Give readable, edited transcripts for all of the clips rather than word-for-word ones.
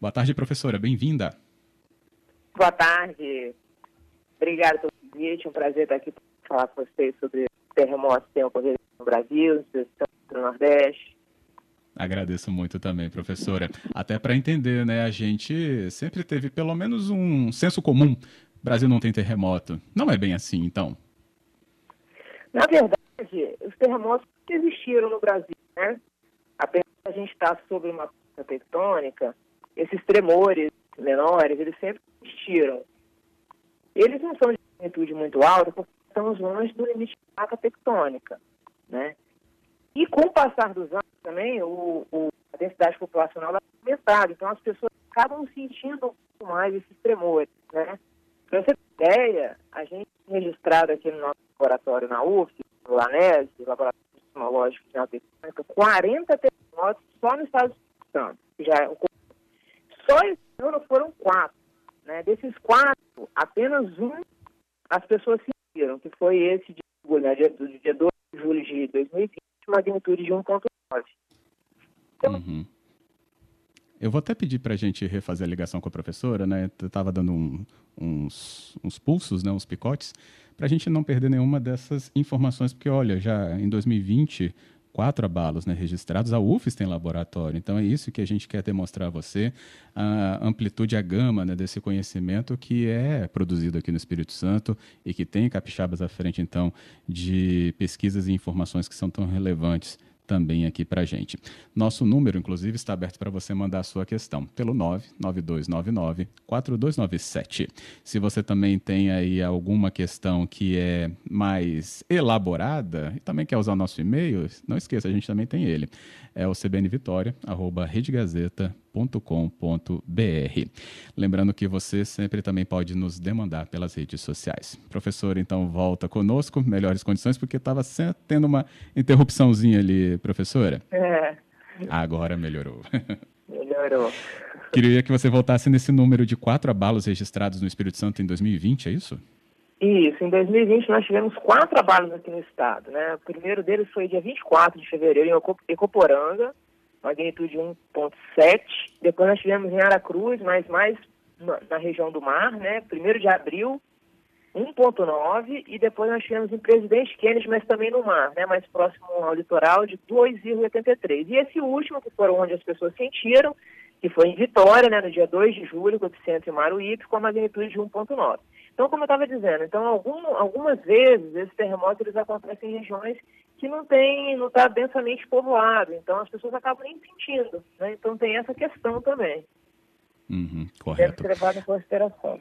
Boa tarde, professora. Bem-vinda. Boa tarde. Obrigada pelo convite. É um prazer estar aqui para falar com vocês sobre terremotos que têm ocorrido no Brasil, no Nordeste. Agradeço muito também, professora. Até para entender, né? A gente sempre teve pelo menos um senso comum. O Brasil não tem terremoto. Não é bem assim, então? Na verdade, os terremotos existiram no Brasil, né? Apesar de a gente estar sob uma placa tectônica, esses tremores menores, eles sempre existiram. Eles não são de magnitude muito alta, porque estamos longe do limite da placa tectônica, né? E com o passar dos anos também, a densidade populacional é aumentada, então as pessoas acabam sentindo um pouco mais esses tremores, né? Para você ter ideia, a gente registrado aqui no nosso laboratório na UFES, no LANES, Laboratório Sismológico de Neotectônica, 40 terremotos só no estado do Espírito Santo, que já é... Só esse ano foram 4, né? Desses 4, apenas um as pessoas sentiram, que foi esse de julho, né? Do dia 2 de julho de 2020, magnitude de 1,9. Então... Uhum. Eu vou até pedir para a gente refazer a ligação com a professora, né? Eu estava dando uns pulsos, né? Uns picotes, para a gente não perder nenhuma dessas informações, porque, olha, já em 2020... 4 abalos, né, registrados, a UFES tem laboratório, então é isso que a gente quer demonstrar a você, a amplitude, a gama, né, desse conhecimento que é produzido aqui no Espírito Santo e que tem capixabas à frente, então, de pesquisas e informações que são tão relevantes também aqui para a gente. Nosso número, inclusive, está aberto para você mandar a sua questão pelo 99299-4297. Se você também tem aí alguma questão que é mais elaborada e também quer usar o nosso e-mail, não esqueça, a gente também tem ele. É o cbnvitoria@redegazeta.com.br. Lembrando que você sempre também pode nos demandar pelas redes sociais. Professor, então, volta conosco, melhores condições, porque estava tendo uma interrupçãozinha ali, professora. É. Agora melhorou. Melhorou. Queria que você voltasse nesse número de 4 abalos registrados no Espírito Santo em 2020, é isso? Isso, em 2020 nós tivemos 4 abalos aqui no estado, né? O primeiro deles foi dia 24 de fevereiro em Ecoporanga, magnitude 1,7. Depois nós tivemos em Aracruz, mas mais na região do mar, né? 1º de abril, 1,9. E depois nós tivemos em Presidente Kennedy, mas também no mar, né? Mais próximo ao litoral, de 2,83. E esse último, que foram onde as pessoas sentiram, que foi em Vitória, né? No dia 2 de julho, com o epicentro em Maruípe, com a magnitude de 1,9. Então, como eu estava dizendo, então, algumas vezes esses terremotos eles acontecem em regiões que não está densamente povoado, então as pessoas acabam nem sentindo, né? Então tem essa questão também. Uhum, correto. Deve ser levado em consideração.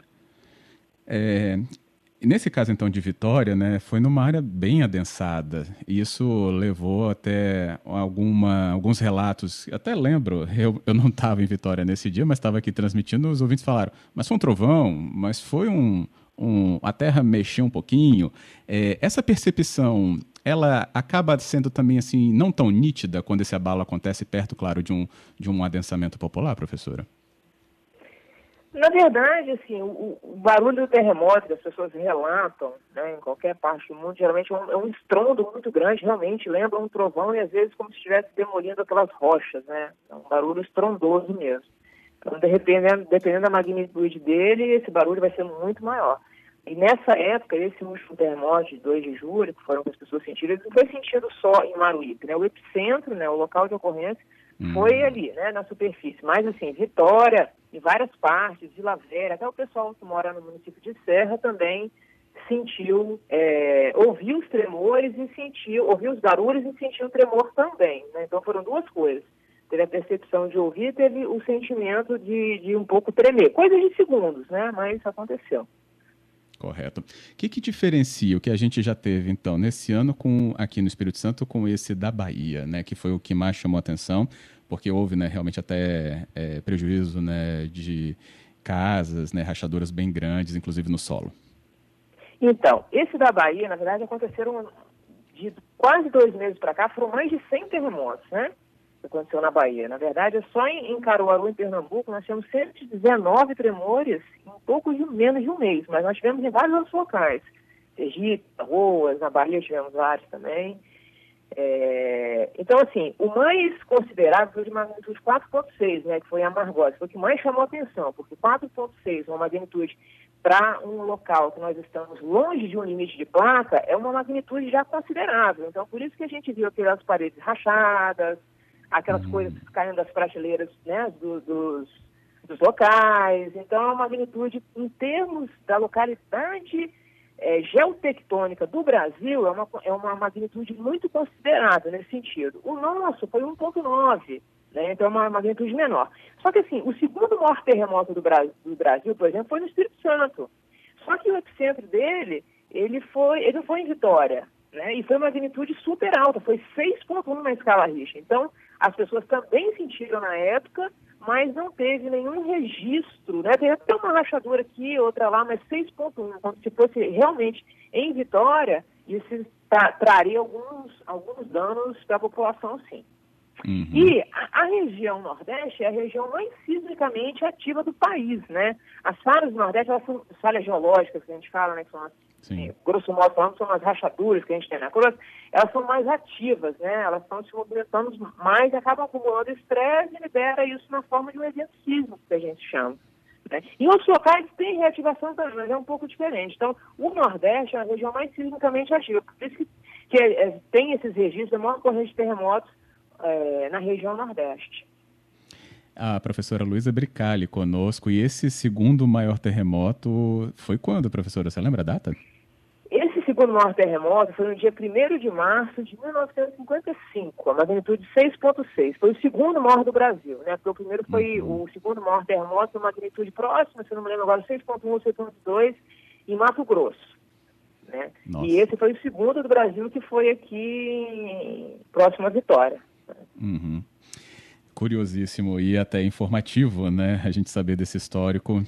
Nesse caso, então, de Vitória, né, foi numa área bem adensada. Isso levou até alguns relatos. Até lembro, eu não estava em Vitória nesse dia, mas estava aqui transmitindo, os ouvintes falaram, mas foi um trovão, mas foi a terra mexeu um pouquinho. Essa percepção, ela acaba sendo também, assim, não tão nítida quando esse abalo acontece perto, claro, de um adensamento popular, professora? Na verdade, assim, o barulho do terremoto que as pessoas relatam, né, em qualquer parte do mundo, geralmente é um estrondo muito grande, realmente lembra um trovão e às vezes como se estivesse demolindo aquelas rochas, né? É um barulho estrondoso mesmo. Então, dependendo da magnitude dele, esse barulho vai ser muito maior. E nessa época, esse último terremoto de 2 de julho, que foram que as pessoas sentiram, ele não foi sentido só em Maruípe, né? O epicentro, né, o local de ocorrência, foi ali, né, na superfície. Mas, assim, Vitória, em várias partes, Vila Vera, até o pessoal que mora no município de Serra também sentiu, ouviu os tremores e sentiu, ouviu os barulhos e sentiu o tremor também, né? Então foram duas coisas. Teve a percepção de ouvir, teve o sentimento de um pouco tremer. Coisas de segundos, né? Mas aconteceu. Correto. O que diferencia o que a gente já teve, então, nesse ano aqui no Espírito Santo com esse da Bahia, né? Que foi o que mais chamou a atenção, porque houve, né, realmente até prejuízo, né, de casas, né, rachaduras bem grandes, inclusive no solo. Então, esse da Bahia, na verdade, aconteceram de quase 2 meses para cá, foram mais de 100 terremotos, né? Que aconteceu na Bahia. Na verdade, é só em Caruaru, em Pernambuco, nós tivemos 119 tremores em pouco de menos de um mês, mas nós tivemos em vários outros locais. Egito, Arroas, na Bahia tivemos vários também. Então, assim, o mais considerado foi de magnitude 4.6, né, que foi a Margot, foi o que mais chamou a atenção, porque 4.6, uma magnitude para um local que nós estamos longe de um limite de placa, é uma magnitude já considerável. Então, por isso que a gente viu aquelas paredes rachadas, aquelas coisas caindo das prateleiras, né, dos locais. Então, é uma magnitude, em termos da localidade geotectônica do Brasil, é uma magnitude muito considerada nesse sentido. O nosso foi 1.9, né? Então é uma magnitude menor. Só que assim, o segundo maior terremoto do Brasil, por exemplo, foi no Espírito Santo. Só que o epicentro dele, ele não foi em Vitória, né? E foi uma magnitude super alta, foi 6.1 na escala Richter. Então as pessoas também sentiram na época, mas não teve nenhum registro, né? Tem até uma rachadura aqui, outra lá, mas 6.1. Então, se fosse realmente em Vitória, isso traria alguns danos para a população, sim. Uhum. E a região Nordeste é a região mais sismicamente ativa do país, né? As falhas do Nordeste, elas são falhas geológicas, que a gente fala, né? Que são as, grosso modo falando, são as rachaduras que a gente tem na crosta. Elas são mais ativas, né? Elas estão se movimentando mais, acabam acumulando estresse e libera isso na forma de um evento sísmico, que a gente chama, né? Em outros locais tem reativação também, mas é um pouco diferente. Então, o Nordeste é a região mais sismicamente ativa. Por isso que tem esses registros, a maior corrente de terremotos na região Nordeste. A professora Luiza Bricalli conosco. E esse segundo maior terremoto foi quando, professora? Você lembra a data? Esse segundo maior terremoto foi no dia 1º de março de 1955, a magnitude 6.6. Foi o segundo maior do Brasil, né? Porque o primeiro foi o segundo maior terremoto, uma magnitude próxima, se eu não me lembro agora, 6.1 ou 6.2, em Mato Grosso, né? E esse foi o segundo do Brasil, que foi aqui próximo à Vitória. Uhum. Curiosíssimo e até informativo, né? A gente saber desse histórico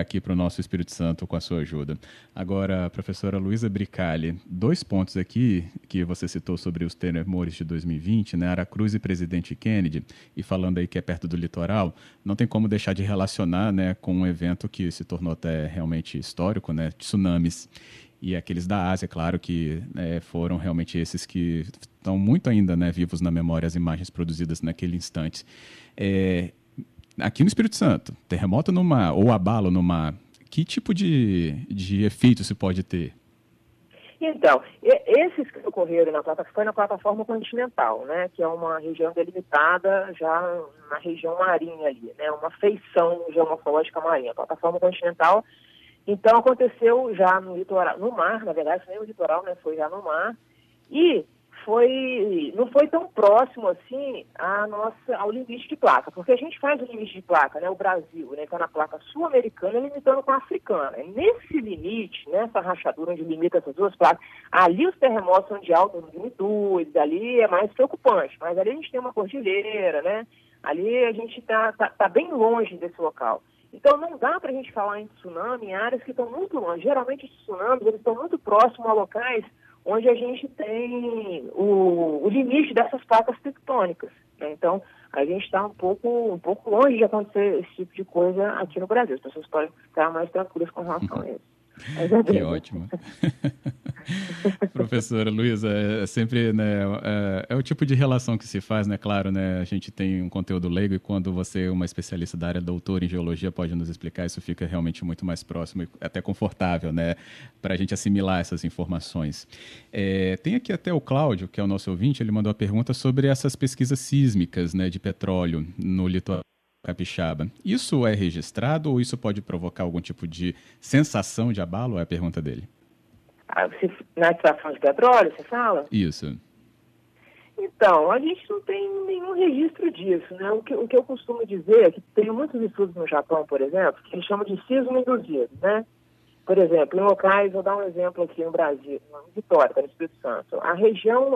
aqui para o nosso Espírito Santo com a sua ajuda. Agora, professora Luiza Bricalli, dois pontos aqui que você citou sobre os tremores de 2020, né? Aracruz e Presidente Kennedy, e falando aí que é perto do litoral, não tem como deixar de relacionar, né, com um evento que se tornou até realmente histórico, né? Tsunamis. E aqueles da Ásia, claro que foram realmente esses que estão muito ainda, né, vivos na memória, as imagens produzidas naquele instante. Aqui no Espírito Santo, terremoto no mar ou abalo no mar, que tipo de efeito se pode ter? Então, esses que ocorreram foi na Plataforma Continental, né, que é uma região delimitada já na região marinha ali, né, uma feição geomorfológica marinha. A Plataforma Continental. Então, aconteceu já no litoral, no mar, na verdade, nem o litoral, né? Foi já no mar. E não foi tão próximo, assim, ao limite de placa. Porque a gente faz o limite de placa, né? O Brasil, né? Está na placa sul-americana, limitando com a africana. Nesse limite, nessa rachadura onde limita essas duas placas, ali os terremotos são de alta magnitude, ali é mais preocupante. Mas ali a gente tem uma cordilheira, né? Ali a gente tá bem longe desse local. Então, não dá para a gente falar em tsunami em áreas que estão muito longe. Geralmente, os tsunamis eles estão muito próximos a locais onde a gente tem o limite dessas placas tectônicas, né? Então, a gente está um pouco longe de acontecer esse tipo de coisa aqui no Brasil. As pessoas podem ficar mais tranquilas com relação a isso. Que ótimo. Professora Luiza, é sempre, né, é o tipo de relação que se faz, né? Claro, né? A gente tem um conteúdo leigo e quando você é uma especialista da área, doutora em geologia, pode nos explicar, isso fica realmente muito mais próximo e até confortável, né, para a gente assimilar essas informações. Tem aqui até o Cláudio, que é o nosso ouvinte, ele mandou a pergunta sobre essas pesquisas sísmicas, né, de petróleo no litoral capixaba. Isso é registrado ou isso pode provocar algum tipo de sensação de abalo? É a pergunta dele. Na extração de petróleo, você fala? Isso. Então, a gente não tem nenhum registro disso, né? O que eu costumo dizer é que tem muitos estudos no Japão, por exemplo, que eles chamam de sismo induzido, né? Por exemplo, em locais, vou dar um exemplo aqui no Brasil, em Vitória, no Espírito Santo. A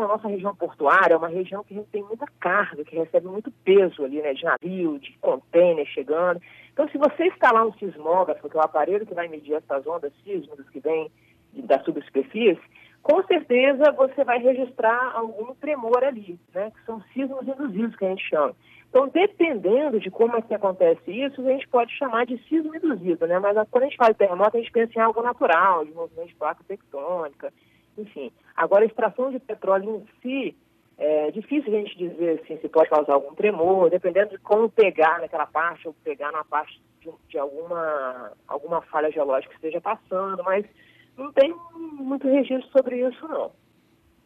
nossa região portuária é uma região que tem muita carga, que recebe muito peso ali, né, de navio, de contêiner chegando. Então, se você instalar um sismógrafo, que é o aparelho que vai medir essas ondas sísmicas que vêm da subsuperfície, com certeza você vai registrar algum tremor ali, né, que são sismos induzidos, que a gente chama. Então, dependendo de como é que acontece isso, a gente pode chamar de sismo induzido, né? Mas quando a gente fala de terremoto, a gente pensa em algo natural, de movimento de placa tectônica, enfim. Agora, a extração de petróleo em si, É difícil a gente dizer assim, se pode causar algum tremor, dependendo de como pegar naquela parte, ou pegar na parte de alguma falha geológica que esteja passando, mas não tem muito registro sobre isso, não.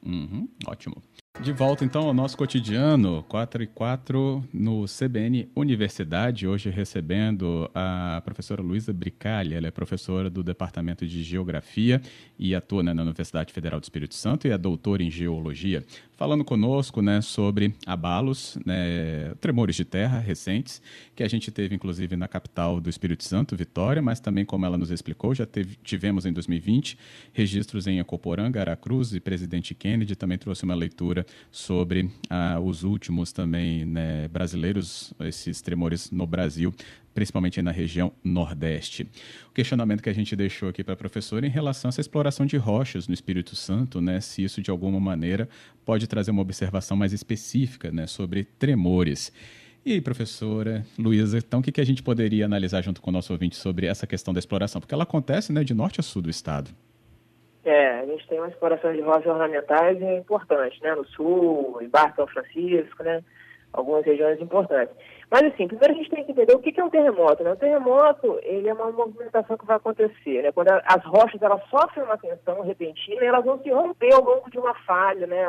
Uhum, ótimo. De volta, então, ao nosso cotidiano, 4h04, no CBN Universidade, hoje recebendo a professora Luiza Bricalli. Ela é professora do Departamento de Geografia e atua, né, na Universidade Federal do Espírito Santo e é doutora em Geologia, falando conosco, né, sobre abalos, né, tremores de terra recentes, que a gente teve, inclusive, na capital do Espírito Santo, Vitória, mas também, como ela nos explicou, já tivemos em 2020 registros em Ecoporanga, Aracruz, e Presidente Kennedy também trouxe uma leitura sobre os últimos também, né, brasileiros, esses tremores no Brasil, principalmente na região Nordeste. O questionamento que a gente deixou aqui para a professora em relação a essa exploração de rochas no Espírito Santo, né, se isso de alguma maneira pode trazer uma observação mais específica, né, sobre tremores. E aí, professora Luiza, então o que a gente poderia analisar junto com o nosso ouvinte sobre essa questão da exploração? Porque ela acontece, né, de norte a sul do estado. A gente tem uma exploração de rochas ornamentais importante, né? No sul, em Barra de São Francisco, né? Algumas regiões importantes. Mas, assim, primeiro a gente tem que entender o que é um terremoto, né? O terremoto, ele é uma movimentação que vai acontecer, né? Quando as rochas, elas sofrem uma tensão repentina, elas vão se romper ao longo de uma falha, né?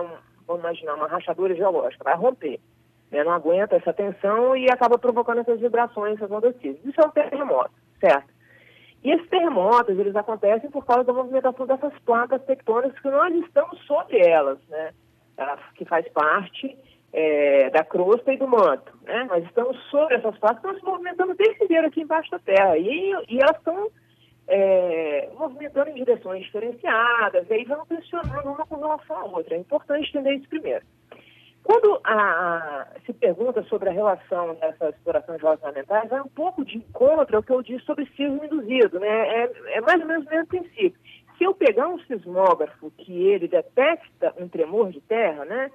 Vamos imaginar, uma rachadura geológica, vai romper, né? Não aguenta essa tensão e acaba provocando essas vibrações, essas ondas sísmicas. Isso é um terremoto, certo? E esses terremotos, eles acontecem por causa da movimentação dessas placas tectônicas que nós estamos sobre elas, né? Que faz parte da crosta e do manto, né? Nós estamos sobre essas placas, estão se movimentando desde inteiro aqui embaixo da Terra. E elas estão movimentando em direções diferenciadas, e aí vão pressionando uma com relação à outra. É importante entender isso primeiro. Quando se pergunta sobre a relação dessa exploração de rochas ornamentais, vai um pouco de encontro ao que eu disse sobre sismo induzido, né? É mais ou menos o mesmo princípio. Se eu pegar um sismógrafo que ele detecta um tremor de terra, né?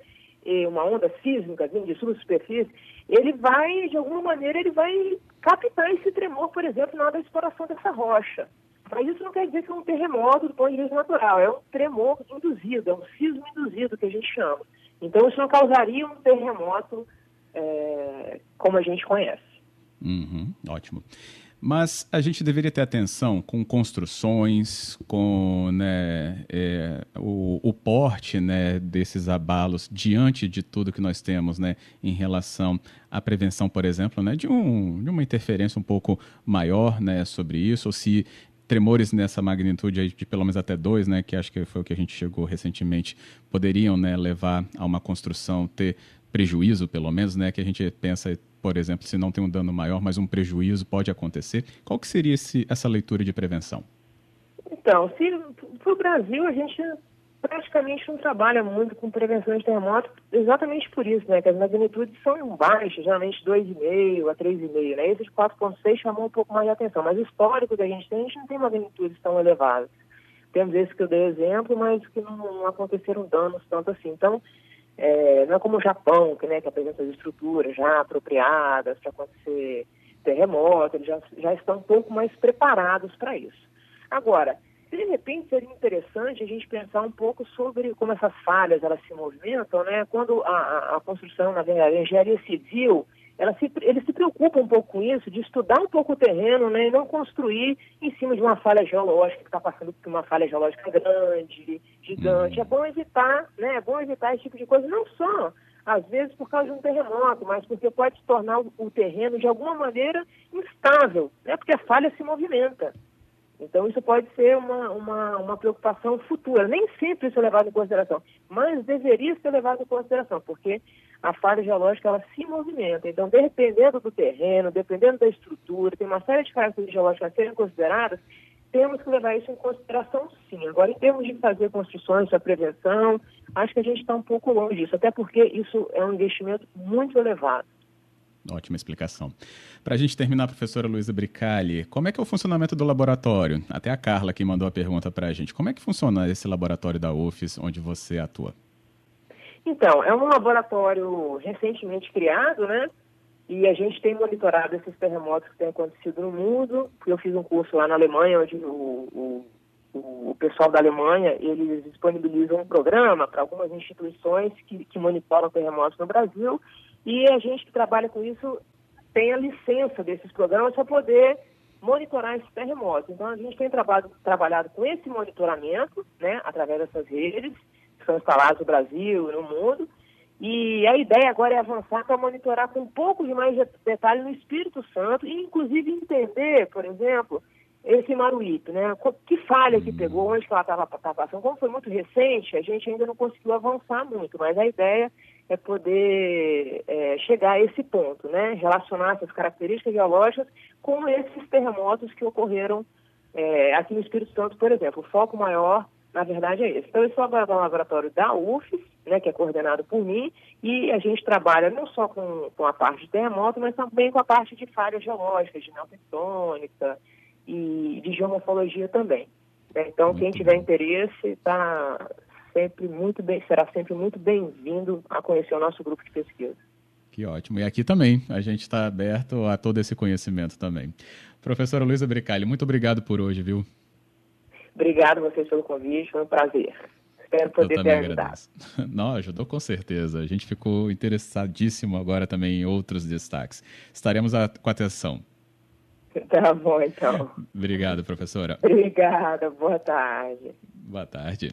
E uma onda sísmica vindo de superfície, ele vai, de alguma maneira, ele vai captar esse tremor, por exemplo, na hora da exploração dessa rocha. Mas isso não quer dizer que é um terremoto do ponto de vista natural, é um tremor induzido, é um sismo induzido que a gente chama. Então, isso não causaria um terremoto como a gente conhece. Uhum, ótimo. Mas a gente deveria ter atenção com construções, com, né, o porte, né, desses abalos diante de tudo que nós temos, né, em relação à prevenção, por exemplo, né, de uma interferência um pouco maior, né, sobre isso, ou se tremores nessa magnitude de pelo menos até 2, né, que acho que foi o que a gente chegou recentemente, poderiam, né, levar a uma construção ter prejuízo, pelo menos, né, que a gente pensa, por exemplo, se não tem um dano maior, mas um prejuízo pode acontecer. Qual que seria essa leitura de prevenção? Então, para o Brasil, a gente praticamente não trabalha muito com prevenção de terremoto, exatamente por isso, né, que as magnitudes são baixas, geralmente 2,5 a 3,5, né, esses 4,6 chamam um pouco mais de atenção, mas o histórico que a gente não tem magnitudes tão elevadas. Temos esse que eu dei exemplo, mas que não aconteceram danos tanto assim. Então, não é como o Japão, que, né, que apresenta as estruturas já apropriadas para acontecer terremoto, eles já estão um pouco mais preparados para isso. Agora, de repente, seria interessante a gente pensar um pouco sobre como essas falhas elas se movimentam, né? Quando a construção, na verdade, a engenharia civil, eles se preocupam um pouco com isso, de estudar um pouco o terreno, né? E não construir em cima de uma falha geológica, que está passando por uma falha geológica grande, gigante. É bom evitar, né? É bom evitar esse tipo de coisa, não só, às vezes, por causa de um terremoto, mas porque pode se tornar o terreno, de alguma maneira, instável, né? Porque a falha se movimenta. Então, isso pode ser uma preocupação futura. Nem sempre isso é levado em consideração, mas deveria ser levado em consideração, porque a falha geológica ela se movimenta. Então, dependendo do terreno, dependendo da estrutura, tem uma série de características geológicas a serem consideradas, temos que levar isso em consideração, sim. Agora, em termos de fazer construções para prevenção, acho que a gente está um pouco longe disso, até porque isso é um investimento muito elevado. Ótima explicação. Para a gente terminar, professora Luiza Bricalli, como é que é o funcionamento do laboratório? Até a Carla que mandou a pergunta para a gente. Como é que funciona esse laboratório da UFES onde você atua? Então, é um laboratório recentemente criado, né? E a gente tem monitorado esses terremotos que têm acontecido no mundo. Eu fiz um curso lá na Alemanha, onde o o pessoal da Alemanha, eles disponibilizam um programa para algumas instituições que monitoram terremotos no Brasil, e a gente que trabalha com isso tem a licença desses programas para poder monitorar esses terremotos. Então, a gente tem trabalhado com esse monitoramento, né, através dessas redes que são instaladas no Brasil e no mundo, e a ideia agora é avançar para monitorar com um pouco de mais detalhe no Espírito Santo e, inclusive, entender, por exemplo, esse Maruípe, né? Que falha que pegou, onde que ela estava passando. Como foi muito recente, a gente ainda não conseguiu avançar muito, mas a ideia é poder chegar a esse ponto, né? Relacionar essas características geológicas com esses terremotos que ocorreram aqui no Espírito Santo, por exemplo. O foco maior, na verdade, é esse. Então, eu sou do laboratório da UFES, né, que é coordenado por mim, e a gente trabalha não só com a parte de terremoto, mas também com a parte de falhas geológicas, de neotectônica, e de geomorfologia também. Então, quem tiver interesse será sempre muito bem-vindo a conhecer o nosso grupo de pesquisa. Que ótimo. E aqui também, a gente está aberto a todo esse conhecimento também. Professora Luiza Bricalli, muito obrigado por hoje, viu? Obrigado a vocês pelo convite, foi um prazer. Espero poder ter ajudado. Não, ajudou com certeza. A gente ficou interessadíssimo agora também em outros destaques. Estaremos com atenção. Tá bom, então. Obrigado, professora. Obrigada, boa tarde. Boa tarde.